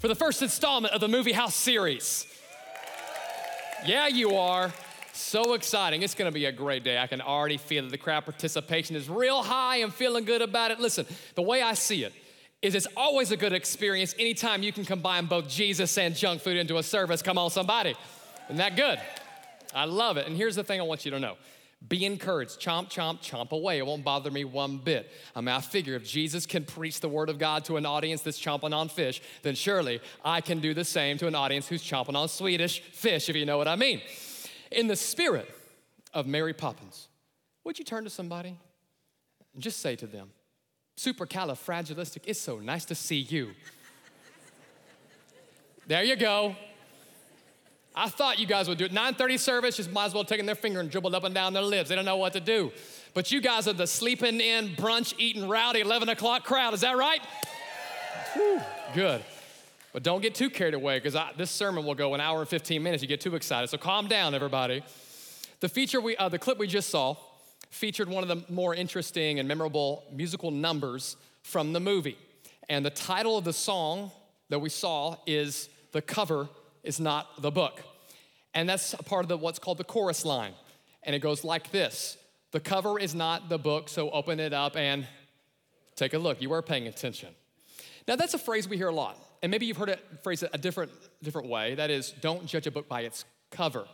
for the first installment of the Movie House series. Yeah, you are. So exciting. It's going to be a great day. I can already feel that the crowd participation is real high. I'm feeling good about it. Listen, the way I see it is it's always a good experience anytime you can combine both Jesus and junk food into a service. Come on, somebody. Isn't that good? I love it. And here's the thing I want you to know. Be encouraged. Chomp, chomp, chomp away. It won't bother me one bit. I mean, I figure if Jesus can preach the word of God to an audience that's chomping on fish, then surely I can do the same to an audience who's chomping on Swedish fish, if you know what I mean. In the spirit of Mary Poppins, would you turn to somebody and just say to them, Supercalifragilistic, it's so nice to see you. There you go. I thought you guys would do it. 9:30 service, just might as well taking their finger and dribbled up and down their lips. They don't know what to do. But you guys are the sleeping in, brunch, eating, rowdy, 11 o'clock crowd. Is that right? Whew, good. But don't get too carried away because this sermon will go an hour and 15 minutes. You get too excited. So calm down, everybody. The clip we just saw featured one of the more interesting and memorable musical numbers from the movie. And the title of the song that we saw is The Cover Is Not the Book. And that's a part of what's called the chorus line. And it goes like this. The cover is not the book, so open it up and take a look. You were paying attention. Now, that's a phrase we hear a lot. And maybe you've heard it phrased a different way. That is, don't judge a book by its cover.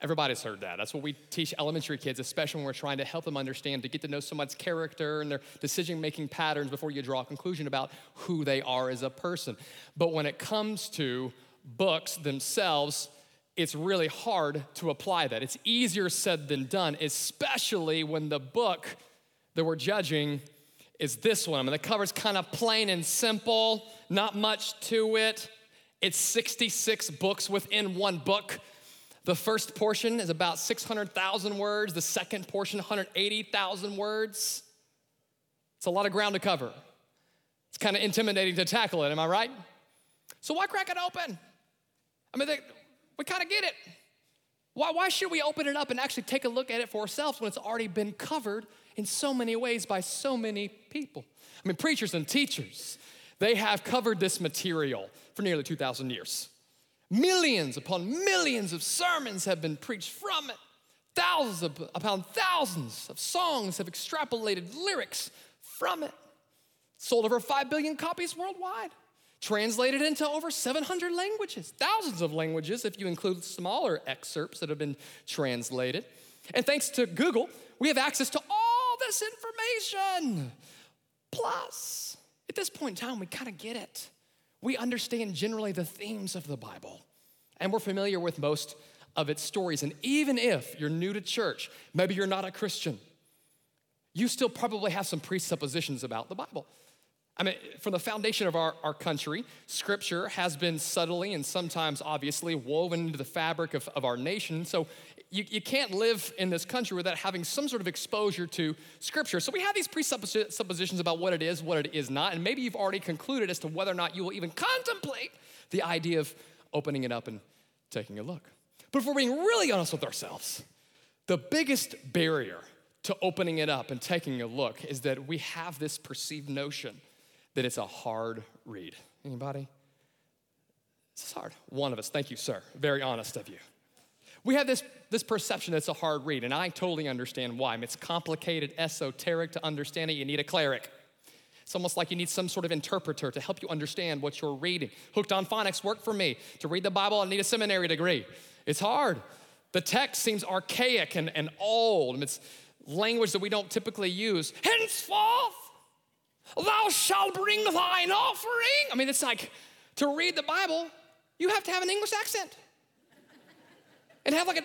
Everybody's heard that. That's what we teach elementary kids, especially when we're trying to help them understand, to get to know someone's character and their decision-making patterns before you draw a conclusion about who they are as a person. But when it comes to books themselves, it's really hard to apply that. It's easier said than done, especially when the book that we're judging is this one. I mean, the cover's kind of plain and simple, not much to it. It's 66 books within one book. The first portion is about 600,000 words. The second portion, 180,000 words. It's a lot of ground to cover. It's kind of intimidating to tackle it, am I right? So why crack it open? I mean, we kind of get it. Why should we open it up and actually take a look at it for ourselves when it's already been covered in so many ways by so many people? I mean, preachers and teachers, they have covered this material for nearly 2,000 years. Millions upon millions of sermons have been preached from it. Thousands upon thousands of songs have extrapolated lyrics from it. Sold over 5 billion copies worldwide. Translated into over 700 languages, thousands of languages if you include smaller excerpts that have been translated. And thanks to Google, we have access to all this information. Plus, at this point in time, we kind of get it. We understand generally the themes of the Bible, and we're familiar with most of its stories. And even if you're new to church, maybe you're not a Christian, you still probably have some presuppositions about the Bible. I mean, from the foundation of our country, Scripture has been subtly and sometimes obviously woven into the fabric of our nation. So you can't live in this country without having some sort of exposure to Scripture. So we have these presuppositions about what it is, what it is not, and maybe you've already concluded as to whether or not you will even contemplate the idea of opening it up and taking a look. But if we're being really honest with ourselves, the biggest barrier to opening it up and taking a look is that we have this perceived notion that it's a hard read. Anybody? This is hard. One of us. Thank you, sir. Very honest of you. We have this perception that it's a hard read, and I totally understand why. I mean, it's complicated, esoteric to understand it. You need a cleric. It's almost like you need some sort of interpreter to help you understand what you're reading. Hooked on Phonics worked for me. To read the Bible, I need a seminary degree. It's hard. The text seems archaic and old. I mean, it's language that we don't typically use. Henceforth, thou shalt bring thine offering. I mean, it's like to read the Bible, you have to have an English accent and have like a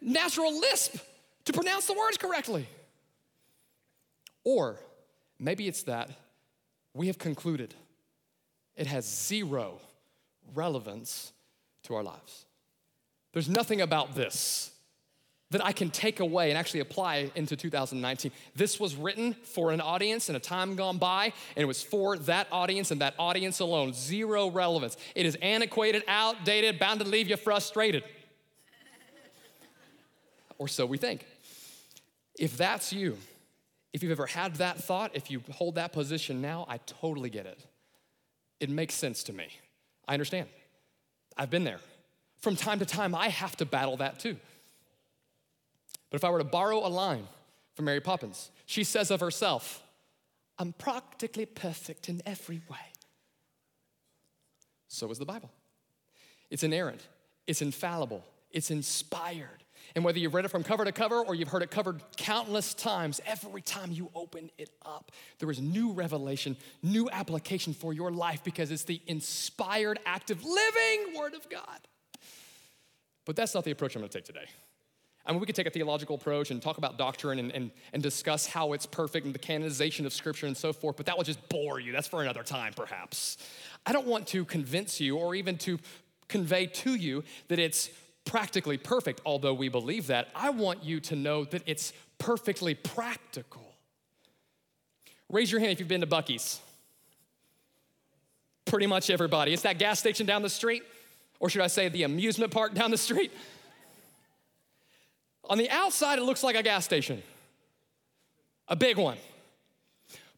natural lisp to pronounce the words correctly. Or maybe it's that we have concluded it has zero relevance to our lives. There's nothing about this that I can take away and actually apply into 2019. This was written for an audience in a time gone by, and it was for that audience and that audience alone. Zero relevance. It is antiquated, outdated, bound to leave you frustrated. Or so we think. If that's you, if you've ever had that thought, if you hold that position now, I totally get it. It makes sense to me. I understand. I've been there. From time to time, I have to battle that too. But if I were to borrow a line from Mary Poppins, she says of herself, I'm practically perfect in every way. So is the Bible. It's inerrant, it's infallible, it's inspired. And whether you've read it from cover to cover or you've heard it covered countless times, every time you open it up, there is new revelation, new application for your life because it's the inspired, active, living Word of God. But that's not the approach I'm gonna take today. I mean, we could take a theological approach and talk about doctrine and discuss how it's perfect and the canonization of Scripture and so forth, but that will just bore you. That's for another time, perhaps. I don't want to convince you or even to convey to you that it's practically perfect, although we believe that. I want you to know that it's perfectly practical. Raise your hand if you've been to Bucky's. Pretty much everybody. It's that gas station down the street, or should I say the amusement park down the street. On the outside, it looks like a gas station, a big one.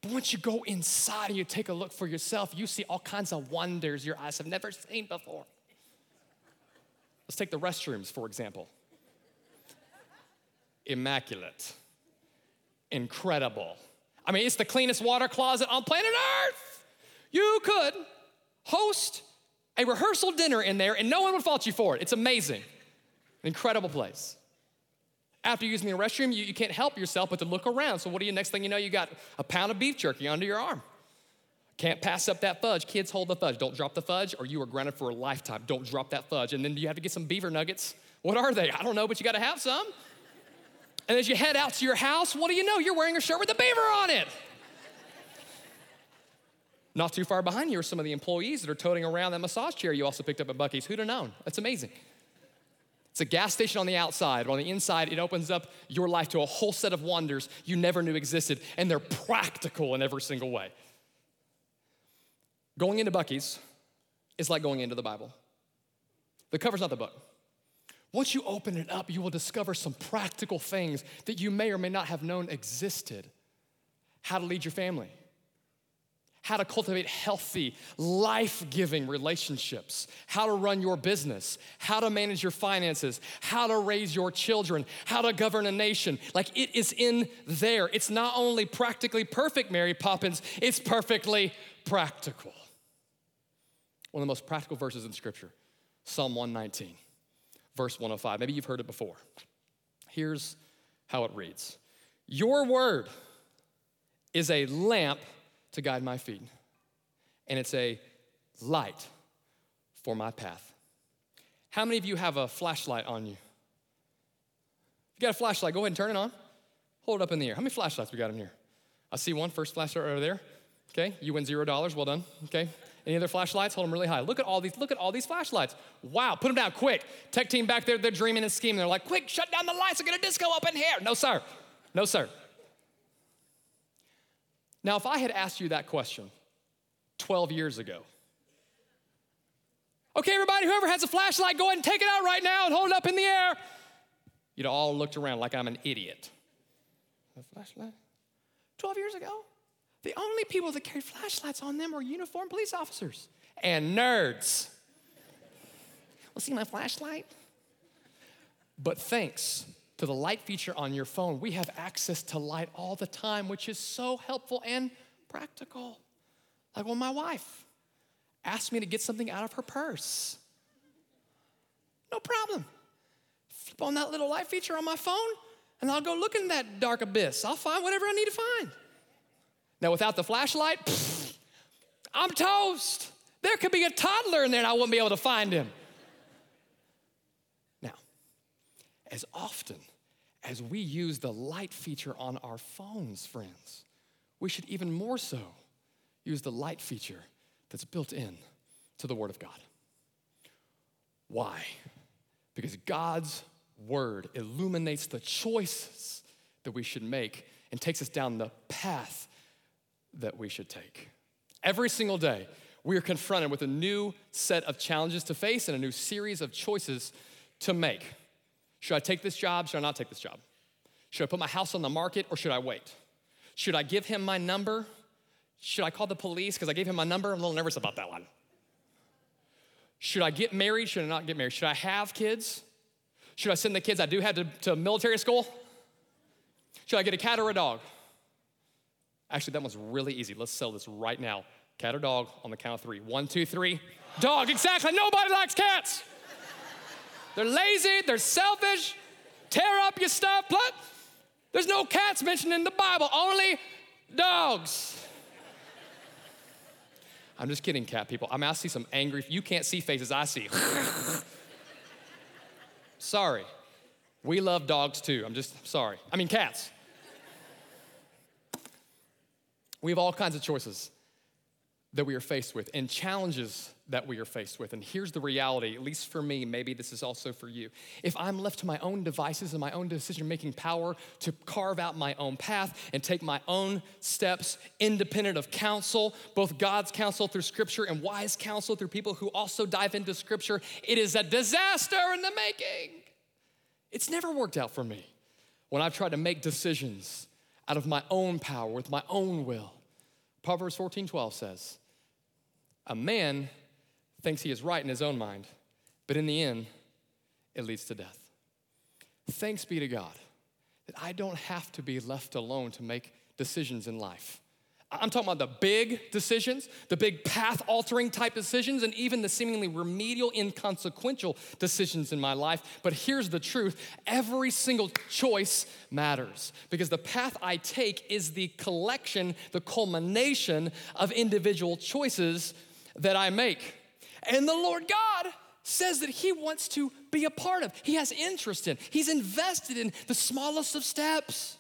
But once you go inside and you take a look for yourself, you see all kinds of wonders your eyes have never seen before. Let's take the restrooms, for example. Immaculate, incredible. I mean, it's the cleanest water closet on planet Earth. You could host a rehearsal dinner in there and no one would fault you for it. It's amazing, an incredible place. After using the restroom, you can't help yourself but to look around. So what do you, next thing you know, you got a pound of beef jerky under your arm. Can't pass up that fudge. Kids, hold the fudge. Don't drop the fudge or you are grounded for a lifetime. Don't drop that fudge. And then you have to get some beaver nuggets. What are they? I don't know, but you gotta have some. And as you head out to your house, what do you know? You're wearing a shirt with a beaver on it. Not too far behind you are some of the employees that are toting around that massage chair you also picked up at Bucky's. Who'd have known? That's amazing. It's a gas station on the outside, but on the inside, it opens up your life to a whole set of wonders you never knew existed, and they're practical in every single way. Going into Bucky's is like going into the Bible. The cover's not the book. Once you open it up, you will discover some practical things that you may or may not have known existed. How to lead your family. How to cultivate healthy, life-giving relationships, how to run your business, how to manage your finances, how to raise your children, how to govern a nation. Like, it is in there. It's not only practically perfect, Mary Poppins, it's perfectly practical. One of the most practical verses in Scripture, Psalm 119, verse 105. Maybe you've heard it before. Here's how it reads. Your word is a lamp to guide my feet, and it's a light for my path. How many of you have a flashlight on you? If you got a flashlight, go ahead and turn it on. Hold it up in the air. How many flashlights we got in here? I see one, first flashlight over there. Okay, you win $0, well done, okay. Any other flashlights? Hold them really high. Look at all these flashlights. Wow, put them down quick. Tech team back there, they're dreaming and scheming. They're like, quick, shut down the lights, I'll get a disco up in here. No, sir, no, sir. Now, if I had asked you that question 12 years ago, okay, everybody, whoever has a flashlight, go ahead and take it out right now and hold it up in the air. You'd all looked around like I'm an idiot. A flashlight? 12 years ago, the only people that carried flashlights on them were uniformed police officers and nerds. Well, see my flashlight? But thanks to the light feature on your phone, we have access to light all the time, which is so helpful and practical. Like when my wife asked me to get something out of her purse. No problem. Flip on that little light feature on my phone, and I'll go look in that dark abyss. I'll find whatever I need to find. Now, without the flashlight, I'm toast. There could be a toddler in there, and I wouldn't be able to find him. As often as we use the light feature on our phones, friends, we should even more so use the light feature that's built in to the Word of God. Why? Because God's word illuminates the choices that we should make and takes us down the path that we should take. Every single day, we are confronted with a new set of challenges to face and a new series of choices to make. Should I take this job? Should I not take this job? Should I put my house on the market or should I wait? Should I give him my number? Should I call the police because I gave him my number? I'm a little nervous about that one. Should I get married? Should I not get married? Should I have kids? Should I send the kids I do have to military school? Should I get a cat or a dog? Actually, that one's really easy. Let's sell this right now. Cat or dog on the count of three. One, two, three. Dog, exactly. Nobody likes cats. They're lazy. They're selfish. Tear up your stuff. There's no cats mentioned in the Bible, only dogs. I'm just kidding, cat people. I see some angry, you can't see faces I see. Sorry. We love dogs too. I'm sorry. I mean, cats. We have all kinds of choices that we are faced with and challenges that we are faced with. And here's the reality, at least for me, maybe this is also for you. If I'm left to my own devices and my own decision-making power to carve out my own path and take my own steps independent of counsel, both God's counsel through Scripture and wise counsel through people who also dive into Scripture, it is a disaster in the making. It's never worked out for me when I've tried to make decisions out of my own power, with my own will. Proverbs 14:12 says, a man thinks he is right in his own mind, but in the end, it leads to death. Thanks be to God that I don't have to be left alone to make decisions in life. I'm talking about the big decisions, the big path-altering type decisions, and even the seemingly remedial, inconsequential decisions in my life. But here's the truth. Every single choice matters because the path I take is the collection, the culmination of individual choices that I make. And the Lord God says that he wants to be a part of. He has interest in. He's invested in the smallest of steps.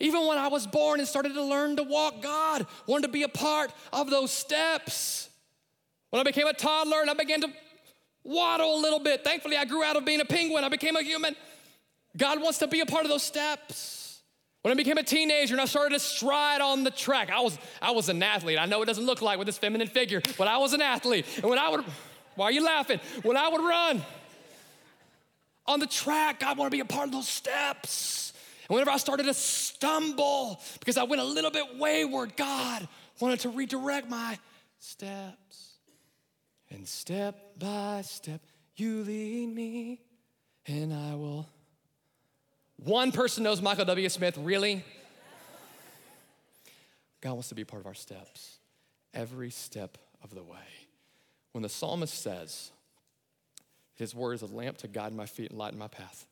Even when I was born and started to learn to walk, God wanted to be a part of those steps. When I became a toddler and I began to waddle a little bit, thankfully I grew out of being a penguin, I became a human. God wants to be a part of those steps. When I became a teenager and I started to stride on the track, I was an athlete. I know it doesn't look like with this feminine figure, but I was an athlete. And why are you laughing? When I would run on the track, God wanted to be a part of those steps. And whenever I started to stumble because I went a little bit wayward, God wanted to redirect my steps. And step by step, you lead me, and I will. One person knows Michael W. Smith, really? God wants to be a part of our steps, every step of the way. When the psalmist says, his word is a lamp to guide my feet and light my path,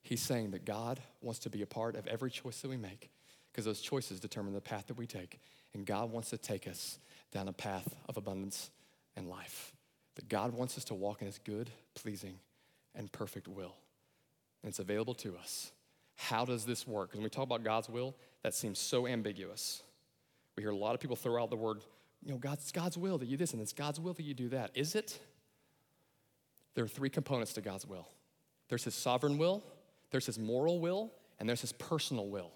he's saying that God wants to be a part of every choice that we make because those choices determine the path that we take. And God wants to take us down a path of abundance and life. That God wants us to walk in his good, pleasing, and perfect will. And it's available to us. How does this work? Because when we talk about God's will, that seems so ambiguous. We hear a lot of people throw out the word, it's God's will that you do this and it's God's will that you do that. Is it? There are three components to God's will. There's his sovereign will. There's his moral will, and there's his personal will.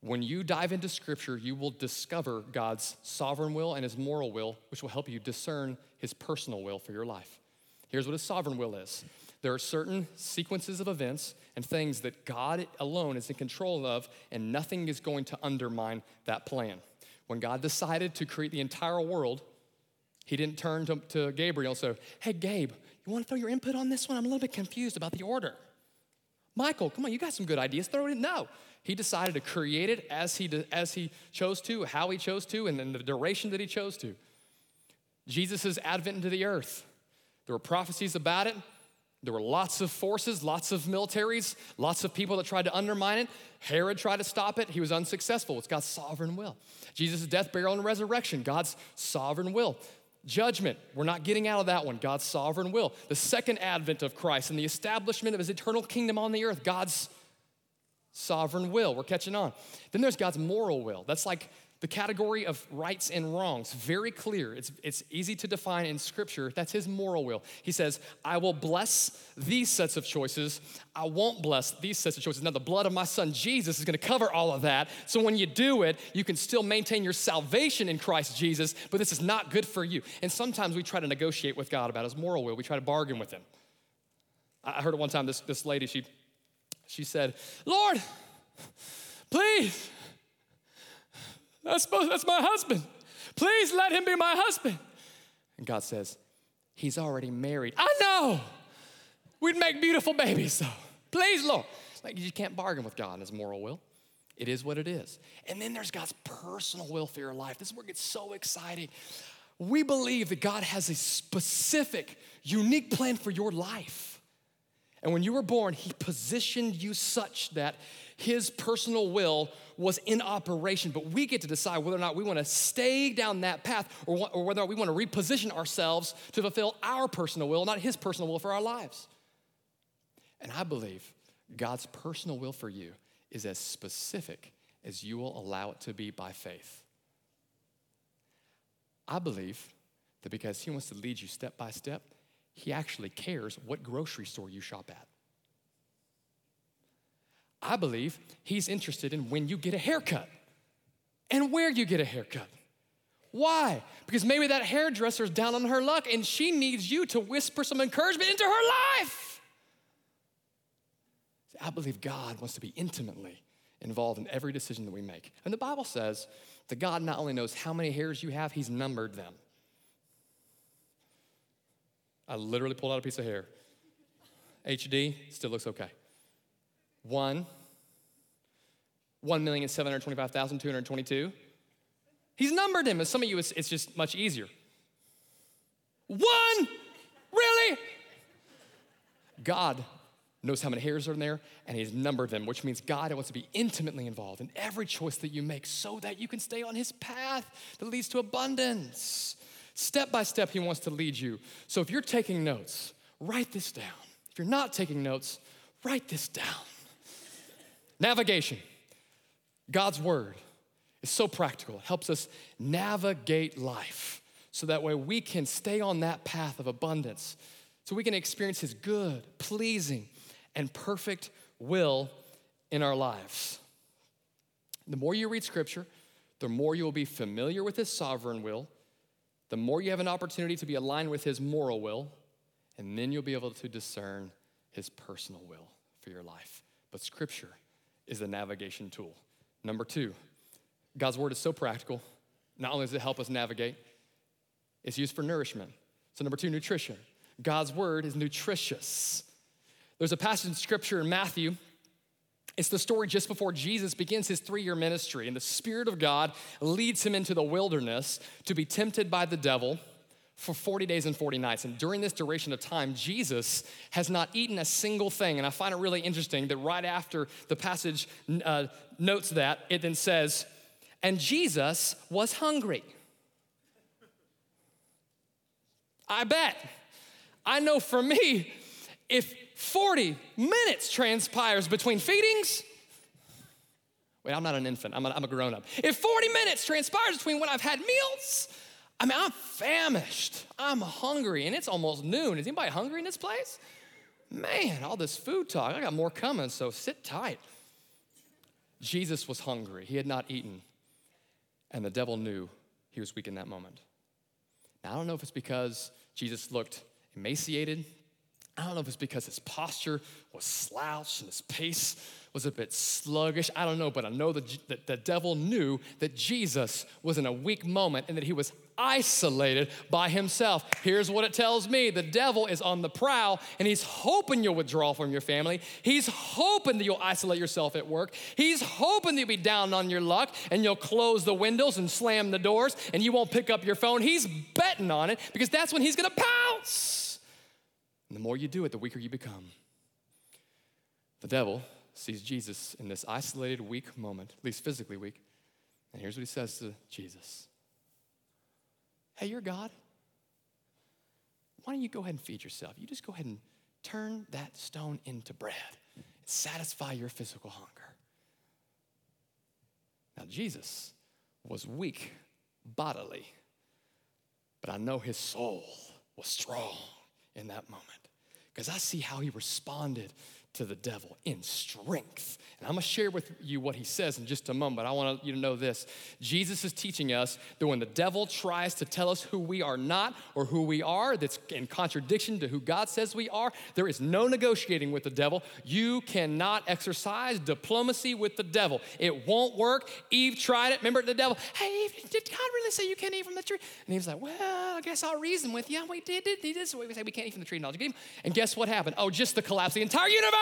When you dive into Scripture, you will discover God's sovereign will and his moral will, which will help you discern his personal will for your life. Here's what his sovereign will is. There are certain sequences of events and things that God alone is in control of, and nothing is going to undermine that plan. When God decided to create the entire world, he didn't turn to Gabriel and say, hey, Gabe, you want to throw your input on this one? I'm a little bit confused about the order. Michael, come on, you got some good ideas. Throw it in. No. He decided to create it as he chose to, how he chose to, and then the duration that he chose to. Jesus' advent into the earth. There were prophecies about it. There were lots of forces, lots of militaries, lots of people that tried to undermine it. Herod tried to stop it. He was unsuccessful. It's God's sovereign will. Jesus' death, burial, and resurrection. God's sovereign will. Judgment, we're not getting out of that one. God's sovereign will. The second advent of Christ and the establishment of his eternal kingdom on the earth, God's sovereign will. We're catching on. Then there's God's moral will. That's like The category of rights and wrongs, very clear. It's easy to define in Scripture. That's his moral will. He says, I will bless these sets of choices. I won't bless these sets of choices. Now, the blood of my son Jesus is going to cover all of that. So when you do it, you can still maintain your salvation in Christ Jesus, but this is not good for you. And sometimes we try to negotiate with God about his moral will. We try to bargain with him. I heard it one time, this lady, she said, Lord, please, that's my husband. Please let him be my husband. And God says, he's already married. I know. We'd make beautiful babies, though. Please, Lord. Like, you can't bargain with God and his moral will. It is what it is. And then there's God's personal will for your life. This is where it gets so exciting. We believe that God has a specific, unique plan for your life. And when you were born, he positioned you such that his personal will was in operation, but we get to decide whether or not we want to stay down that path or whether or not we want to reposition ourselves to fulfill our personal will, not his personal will for our lives. And I believe God's personal will for you is as specific as you will allow it to be by faith. I believe that because he wants to lead you step by step, he actually cares what grocery store you shop at. I believe he's interested in when you get a haircut and where you get a haircut. Why? Because maybe that hairdresser's down on her luck and she needs you to whisper some encouragement into her life. See, I believe God wants to be intimately involved in every decision that we make. And the Bible says that God not only knows how many hairs you have, he's numbered them. I literally pulled out a piece of hair. HD, still looks okay. 1,725,222. He's numbered him. As some of you, it's just much easier. One? Really? God knows how many hairs are in there, and he's numbered them, which means God wants to be intimately involved in every choice that you make so that you can stay on his path that leads to abundance. Step by step, he wants to lead you. So if you're taking notes, write this down. If you're not taking notes, write this down. Navigation. God's word is so practical. It helps us navigate life so that way we can stay on that path of abundance, so we can experience his good, pleasing, and perfect will in our lives. The more you read Scripture, the more you will be familiar with his sovereign will, the more you have an opportunity to be aligned with his moral will, and then you'll be able to discern his personal will for your life. But Scripture is the navigation tool. Number two, God's word is so practical. Not only does it help us navigate, it's used for nourishment. So number two, nutrition. God's word is nutritious. There's a passage in Scripture in Matthew. It's the story just before Jesus begins his 3-year ministry, and the Spirit of God leads him into the wilderness to be tempted by the devil for 40 days and 40 nights. And during this duration of time, Jesus has not eaten a single thing. And I find it really interesting that right after the passage notes that, it then says, and Jesus was hungry. I bet. I know for me, if 40 minutes transpires between feedings, wait, I'm not an infant, I'm a grown-up. If 40 minutes transpires between when I've had meals, I'm famished, I'm hungry, and it's almost noon. Is anybody hungry in this place? Man, all this food talk, I got more coming, so sit tight. Jesus was hungry, he had not eaten, and the devil knew he was weak in that moment. Now, I don't know if it's because Jesus looked emaciated, I don't know if it's because his posture was slouched and his pace was a bit sluggish. I don't know, but I know that the devil knew that Jesus was in a weak moment and that he was isolated by himself. Here's what it tells me. The devil is on the prowl, and he's hoping you'll withdraw from your family. He's hoping that you'll isolate yourself at work. He's hoping that you'll be down on your luck, and you'll close the windows and slam the doors, and you won't pick up your phone. He's betting on it because that's when he's going to pounce. And the more you do it, the weaker you become. The devil sees Jesus in this isolated, weak moment, at least physically weak. And here's what he says to Jesus. Hey, you're God. Why don't you go ahead and feed yourself? You just go ahead and turn that stone into bread and satisfy your physical hunger. Now, Jesus was weak bodily, but I know his soul was strong in that moment because I see how he responded to the devil in strength. And I'm going to share with you what he says in just a moment. I want you to know this. Jesus is teaching us that when the devil tries to tell us who we are not or who we are, that's in contradiction to who God says we are, there is no negotiating with the devil. You cannot exercise diplomacy with the devil. It won't work. Eve tried it. Remember the devil, hey, Eve, did God really say you can't eat from the tree? And Eve's like, well, I guess I'll reason with you. We did this. We say we can't eat from the tree. And guess what happened? Oh, just the collapse of the entire universe.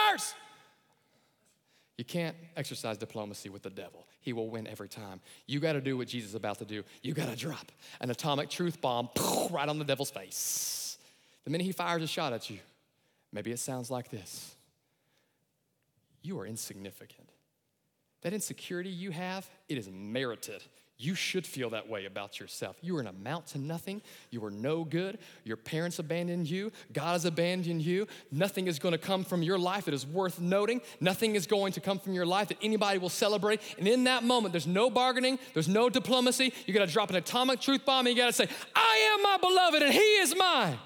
You can't exercise diplomacy with the devil. He will win every time. You got to do what Jesus is about to do. You got to drop an atomic truth bomb right on the devil's face. The minute he fires a shot at you, maybe it sounds like this. You are insignificant. That insecurity you have, it is merited. You should feel that way about yourself. You are an amount to nothing. You are no good. Your parents abandoned you. God has abandoned you. Nothing is going to come from your life that is worth noting. Nothing is going to come from your life that anybody will celebrate. And in that moment, there's no bargaining. There's no diplomacy. You got to drop an atomic truth bomb and you got to say, I am my beloved and he is mine.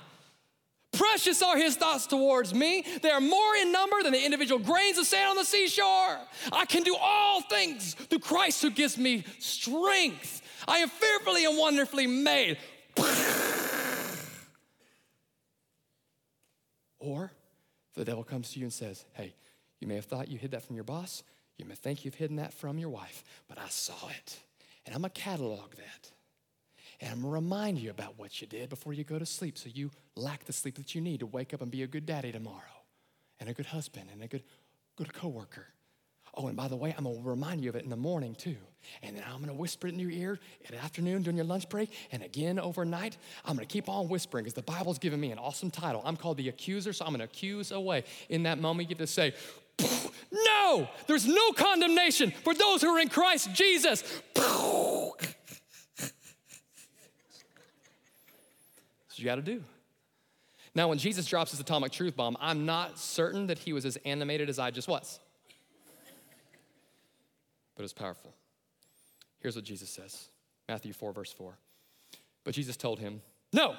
Precious are his thoughts towards me. They are more in number than the individual grains of sand on the seashore. I can do all things through Christ who gives me strength. I am fearfully and wonderfully made. Or the devil comes to you and says, hey, you may have thought you hid that from your boss. You may think you've hidden that from your wife, but I saw it. And I'm going to catalog that. And I'm going to remind you about what you did before you go to sleep so you lack the sleep that you need to wake up and be a good daddy tomorrow and a good husband and a good coworker. Oh, and by the way, I'm going to remind you of it in the morning too. And then I'm going to whisper it in your ear at afternoon during your lunch break and again overnight. I'm going to keep on whispering because the Bible's given me an awesome title. I'm called the accuser, so I'm going to accuse away. In that moment, you get to say, no, there's no condemnation for those who are in Christ Jesus. You got to do. Now, when Jesus drops his atomic truth bomb, I'm not certain that he was as animated as I just was. But it's powerful. Here's what Jesus says. Matthew 4, verse 4. But Jesus told him, no.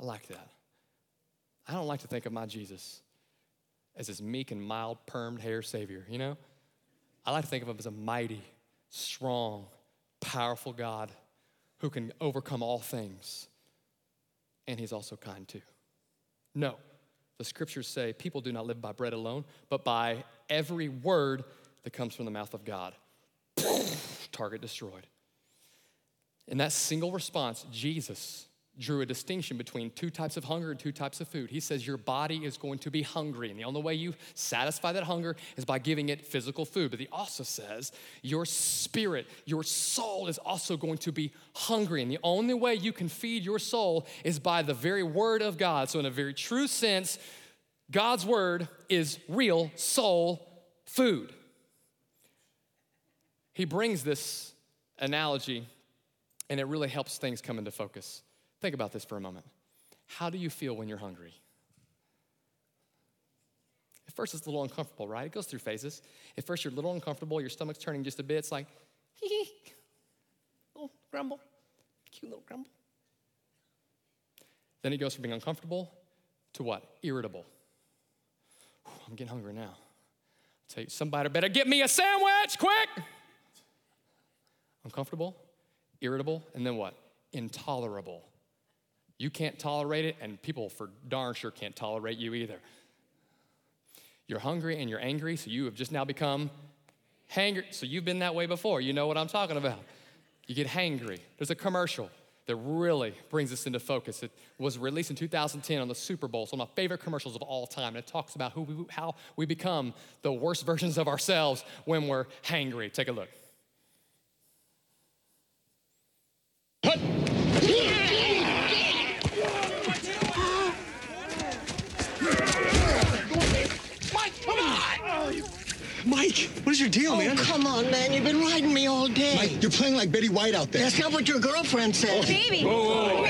I like that. I don't like to think of my Jesus as this meek and mild permed hair savior, you know? I like to think of him as a mighty, strong, powerful God who can overcome all things. And he's also kind too. No, the scriptures say people do not live by bread alone, but by every word that comes from the mouth of God. Target destroyed. In that single response, Jesus drew a distinction between two types of hunger and two types of food. He says your body is going to be hungry, and the only way you satisfy that hunger is by giving it physical food. But he also says your spirit, your soul is also going to be hungry, and the only way you can feed your soul is by the very word of God. So in a very true sense, God's word is real soul food. He brings this analogy, and it really helps things come into focus. Think about this for a moment. How do you feel when you're hungry? At first, it's a little uncomfortable, right? It goes through phases. At first, you're a little uncomfortable. Your stomach's turning just a bit. It's like, hee hee, little grumble, cute little grumble. Then it goes from being uncomfortable to what? Irritable. Whew, I'm getting hungry now. I'll tell you, somebody better get me a sandwich, quick. Uncomfortable, irritable, and then what? Intolerable. You can't tolerate it, and people for darn sure can't tolerate you either. You're hungry and you're angry, so you have just now become hangry. So you've been that way before. You know what I'm talking about. You get hangry. There's a commercial that really brings this into focus. It was released in 2010 on the Super Bowl. It's one of my favorite commercials of all time. And it talks about how we become the worst versions of ourselves when we're hangry. Take a look. Hut! Mike, what is your deal, man? Oh, come on, man. You've been riding me all day. Mike, you're playing like Betty White out there. That's not what your girlfriend said. Oh, baby. Whoa.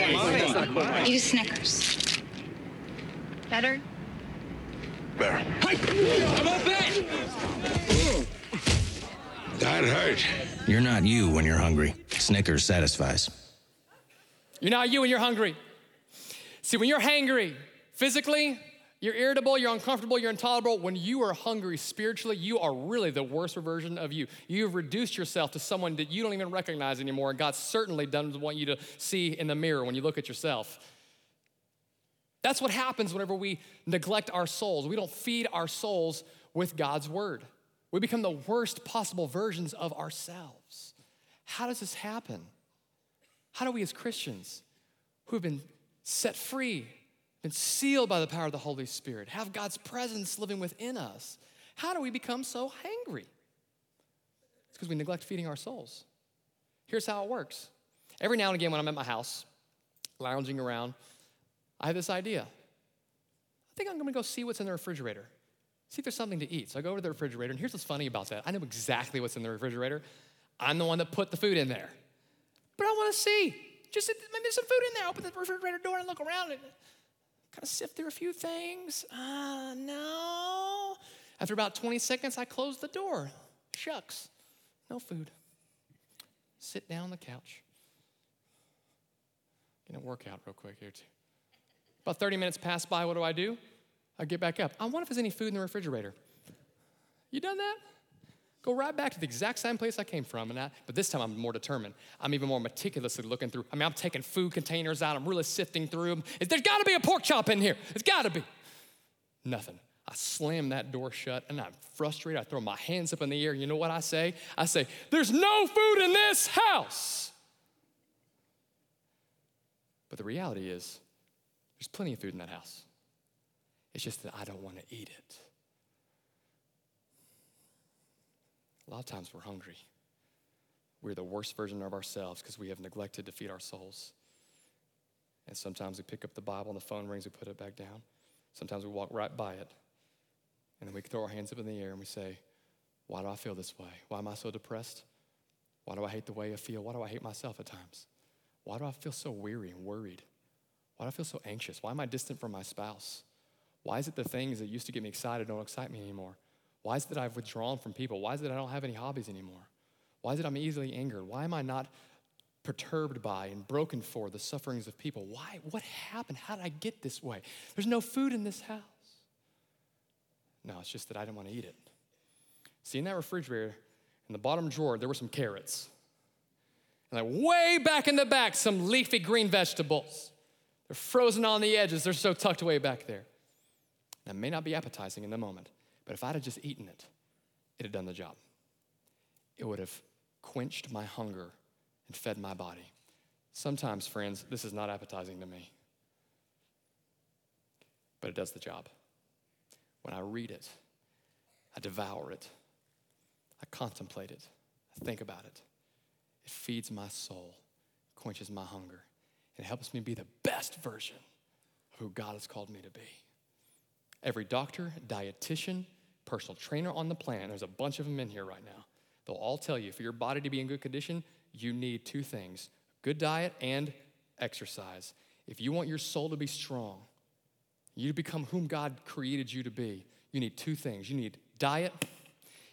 Eat a Snickers. Better? Better. Hey! How about that? That hurt. You're not you when you're hungry. Snickers satisfies. You're not you when you're hungry. See, when you're hangry, physically, you're irritable, you're uncomfortable, you're intolerable. When you are hungry spiritually, you are really the worst version of you. You've reduced yourself to someone that you don't even recognize anymore, and God certainly doesn't want you to see in the mirror when you look at yourself. That's what happens whenever we neglect our souls. We don't feed our souls with God's word. We become the worst possible versions of ourselves. How does this happen? How do we as Christians who have been set free, been sealed by the power of the Holy Spirit, have God's presence living within us, how do we become so hangry? It's because we neglect feeding our souls. Here's how it works. Every now and again when I'm at my house, lounging around, I have this idea. I think I'm going to go see what's in the refrigerator. See if there's something to eat. So I go over to the refrigerator, and here's what's funny about that. I know exactly what's in the refrigerator. I'm the one that put the food in there. But I want to see. Just maybe there's some food in there. I open the refrigerator door and look around and kind of sift through a few things. No. After about 20 seconds, I close the door. Shucks. No food. Sit down on the couch. Gonna work out real quick here too. About 30 minutes pass by, what do? I get back up. I wonder if there's any food in the refrigerator. You done that? Go right back to the exact same place I came from, but this time I'm more determined. I'm even more meticulously looking through. I'm taking food containers out. I'm really sifting through them. There's got to be a pork chop in here. It's got to be. Nothing. I slam that door shut, and I'm frustrated. I throw my hands up in the air. You know what I say? I say, there's no food in this house. But the reality is, there's plenty of food in that house. It's just that I don't want to eat it. A lot of times we're hungry. We're the worst version of ourselves because we have neglected to feed our souls. And sometimes we pick up the Bible and the phone rings, we put it back down. Sometimes we walk right by it. And then we throw our hands up in the air and we say, why do I feel this way? Why am I so depressed? Why do I hate the way I feel? Why do I hate myself at times? Why do I feel so weary and worried? Why do I feel so anxious? Why am I distant from my spouse? Why is it the things that used to get me excited don't excite me anymore? Why is it that I've withdrawn from people? Why is it that I don't have any hobbies anymore? Why is it I'm easily angered? Why am I not perturbed by and broken for the sufferings of people? Why? What happened? How did I get this way? There's no food in this house. No, it's just that I didn't want to eat it. See, in that refrigerator, in the bottom drawer, there were some carrots. And like way back in the back, some leafy green vegetables. They're frozen on the edges. They're so tucked away back there. That may not be appetizing in the moment, but if I'd have just eaten it, it'd have done the job. It would have quenched my hunger and fed my body. Sometimes, friends, this is not appetizing to me, but it does the job. When I read it, I devour it, I contemplate it, I think about it. It feeds my soul, quenches my hunger, and helps me be the best version of who God has called me to be. Every doctor, dietitian, personal trainer on the planet, there's a bunch of them in here right now. They'll all tell you, for your body to be in good condition, you need two things, good diet and exercise. If you want your soul to be strong, you to become whom God created you to be, you need two things. You need diet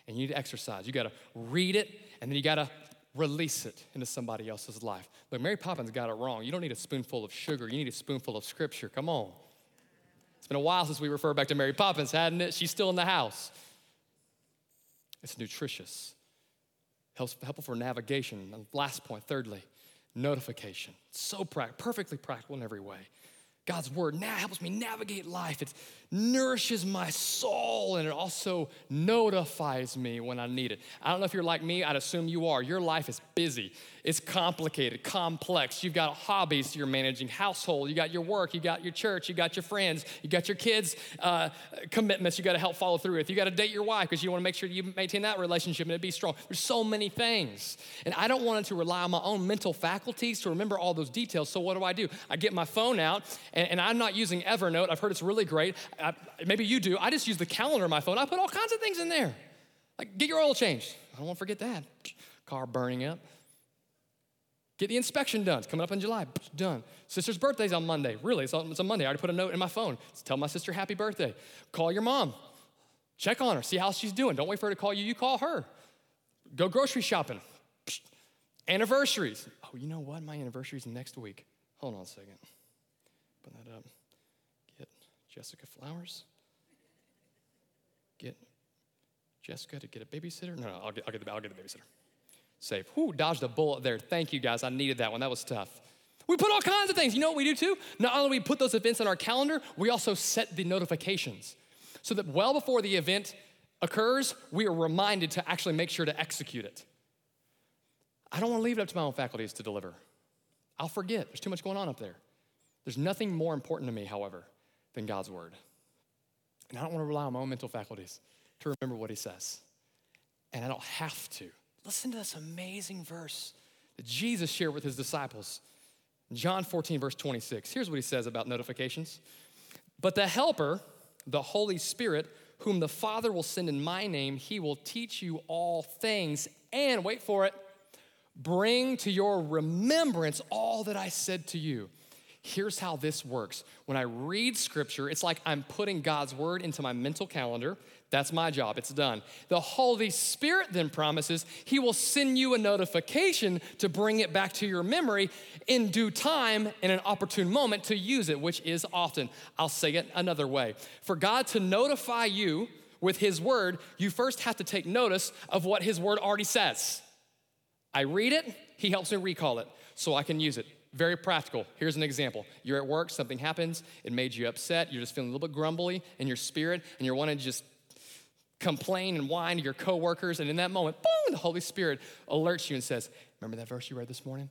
and you need exercise. You got to read it and then you got to release it into somebody else's life. Look, Mary Poppins got it wrong. You don't need a spoonful of sugar. You need a spoonful of scripture. Come on. It's been a while since we referred back to Mary Poppins, hadn't it? She's still in the house. It's nutritious. Helpful for navigation. And last point, thirdly, notification. It's so perfectly practical in every way. God's word now helps me navigate life. It nourishes my soul, and it also notifies me when I need it. I don't know if you're like me. I'd assume you are. Your life is busy. It's complicated, complex. You've got hobbies you're managing, household. You got your work. You got your church. You got your friends. You got your kids' commitments you got to help follow through with. You got to date your wife because you want to make sure you maintain that relationship and it be strong. There's so many things, and I don't want to rely on my own mental faculties to remember all those details, so what do? I get my phone out. And I'm not using Evernote. I've heard it's really great. Maybe you do. I just use the calendar on my phone. I put all kinds of things in there. Like, get your oil changed. I don't want to forget that. Car burning up. Get the inspection done. It's coming up in July. Done. Sister's birthday's on Monday. Really, it's on Monday. I already put a note in my phone. Tell my sister happy birthday. Call your mom. Check on her. See how she's doing. Don't wait for her to call you. You call her. Go grocery shopping. Psst. Anniversaries. Oh, you know what? My anniversary's next week. Hold on a second. Put that up. Get Jessica flowers. Get Jessica to get a babysitter. No, I'll get the babysitter. Safe. Whoo, dodged a bullet there. Thank you, guys. I needed that one. That was tough. We put all kinds of things. You know what we do too? Not only do we put those events on our calendar, we also set the notifications so that well before the event occurs, we are reminded to actually make sure to execute it. I don't want to leave it up to my own faculties to deliver. I'll forget. There's too much going on up there. There's nothing more important to me, however, than God's word. And I don't want to rely on my own mental faculties to remember what he says. And I don't have to. Listen to this amazing verse that Jesus shared with his disciples. John 14, verse 26. Here's what he says about notifications. But the helper, the Holy Spirit, whom the Father will send in my name, he will teach you all things and, wait for it, bring to your remembrance all that I said to you. Here's how this works. When I read scripture, it's like I'm putting God's word into my mental calendar. That's my job. It's done. The Holy Spirit then promises he will send you a notification to bring it back to your memory in due time in an opportune moment to use it, which is often. I'll say it another way. For God to notify you with his word, you first have to take notice of what his word already says. I read it. He helps me recall it so I can use it. Very practical. Here's an example. You're at work, something happens, it made you upset, you're just feeling a little bit grumbly in your spirit, and you're wanting to just complain and whine to your coworkers, and in that moment, boom, the Holy Spirit alerts you and says, remember that verse you read this morning?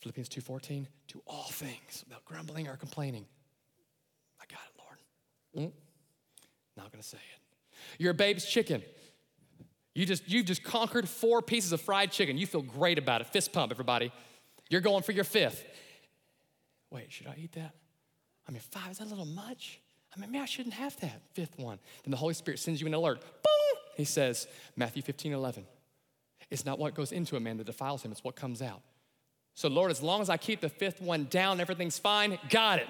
Philippians 2:14, do all things without grumbling or complaining. I got it, Lord. Not gonna say it. Your babe's chicken. You've just conquered 4 pieces of fried chicken. You feel great about it. Fist pump, everybody. You're going for your 5th. Wait, should I eat that? 5, is that a little much? Maybe I shouldn't have that 5th one. Then the Holy Spirit sends you an alert. Boom! He says, Matthew 15:11. It's not what goes into a man that defiles him, it's what comes out. So Lord, as long as I keep the 5th one down, everything's fine. Got it.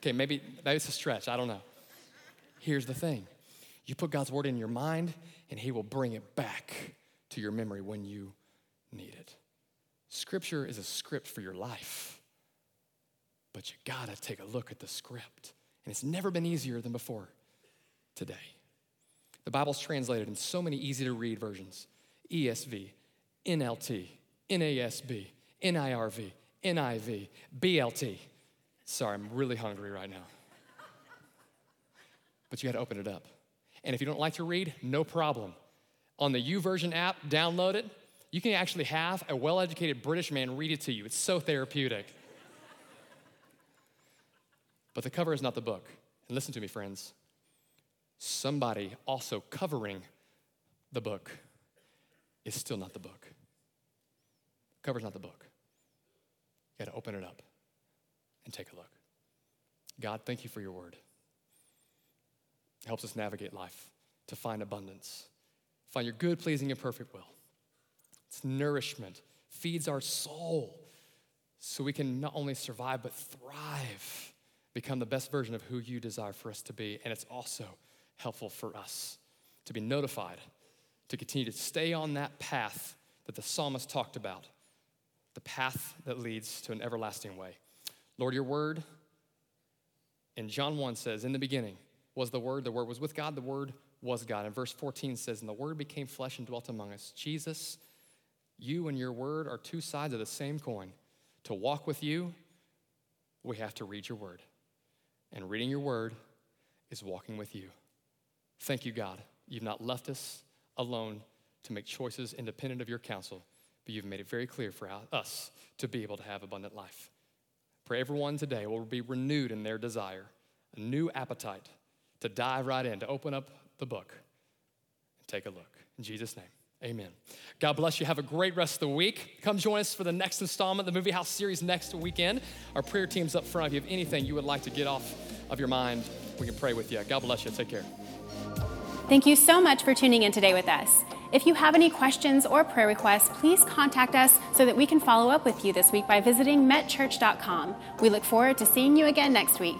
Okay, maybe it's a stretch. I don't know. Here's the thing. You put God's word in your mind, and he will bring it back to your memory when you need it. Scripture is a script for your life, but you gotta take a look at the script. And it's never been easier than before today. The Bible's translated in so many easy-to-read versions. ESV, NLT, NASB, NIRV, NIV, BLT. Sorry, I'm really hungry right now. But you gotta open it up. And if you don't like to read, no problem. On the YouVersion app, download it. You can actually have a well-educated British man read it to you. It's so therapeutic. But the cover is not the book. And listen to me, friends. Somebody also covering the book is still not the book. The cover's not the book. You gotta open it up and take a look. God, thank you for your word. It helps us navigate life to find abundance. Find your good, pleasing, and perfect will. It's nourishment, feeds our soul so we can not only survive but thrive, become the best version of who you desire for us to be. And it's also helpful for us to be notified, to continue to stay on that path that the psalmist talked about, the path that leads to an everlasting way. Lord, your word in John 1 says, in the beginning was the word was with God, the word was God. And verse 14 says, and the word became flesh and dwelt among us. Jesus, you and your word are two sides of the same coin. To walk with you, we have to read your word. And reading your word is walking with you. Thank you, God. You've not left us alone to make choices independent of your counsel, but you've made it very clear for us to be able to have abundant life. Pray everyone today will be renewed in their desire, a new appetite to dive right in, to open up the book and take a look. In Jesus' name. Amen. God bless you. Have a great rest of the week. Come join us for the next installment, the Movie House series next weekend. Our prayer team's up front. If you have anything you would like to get off of your mind, we can pray with you. God bless you. Take care. Thank you so much for tuning in today with us. If you have any questions or prayer requests, please contact us so that we can follow up with you this week by visiting metchurch.com. We look forward to seeing you again next week.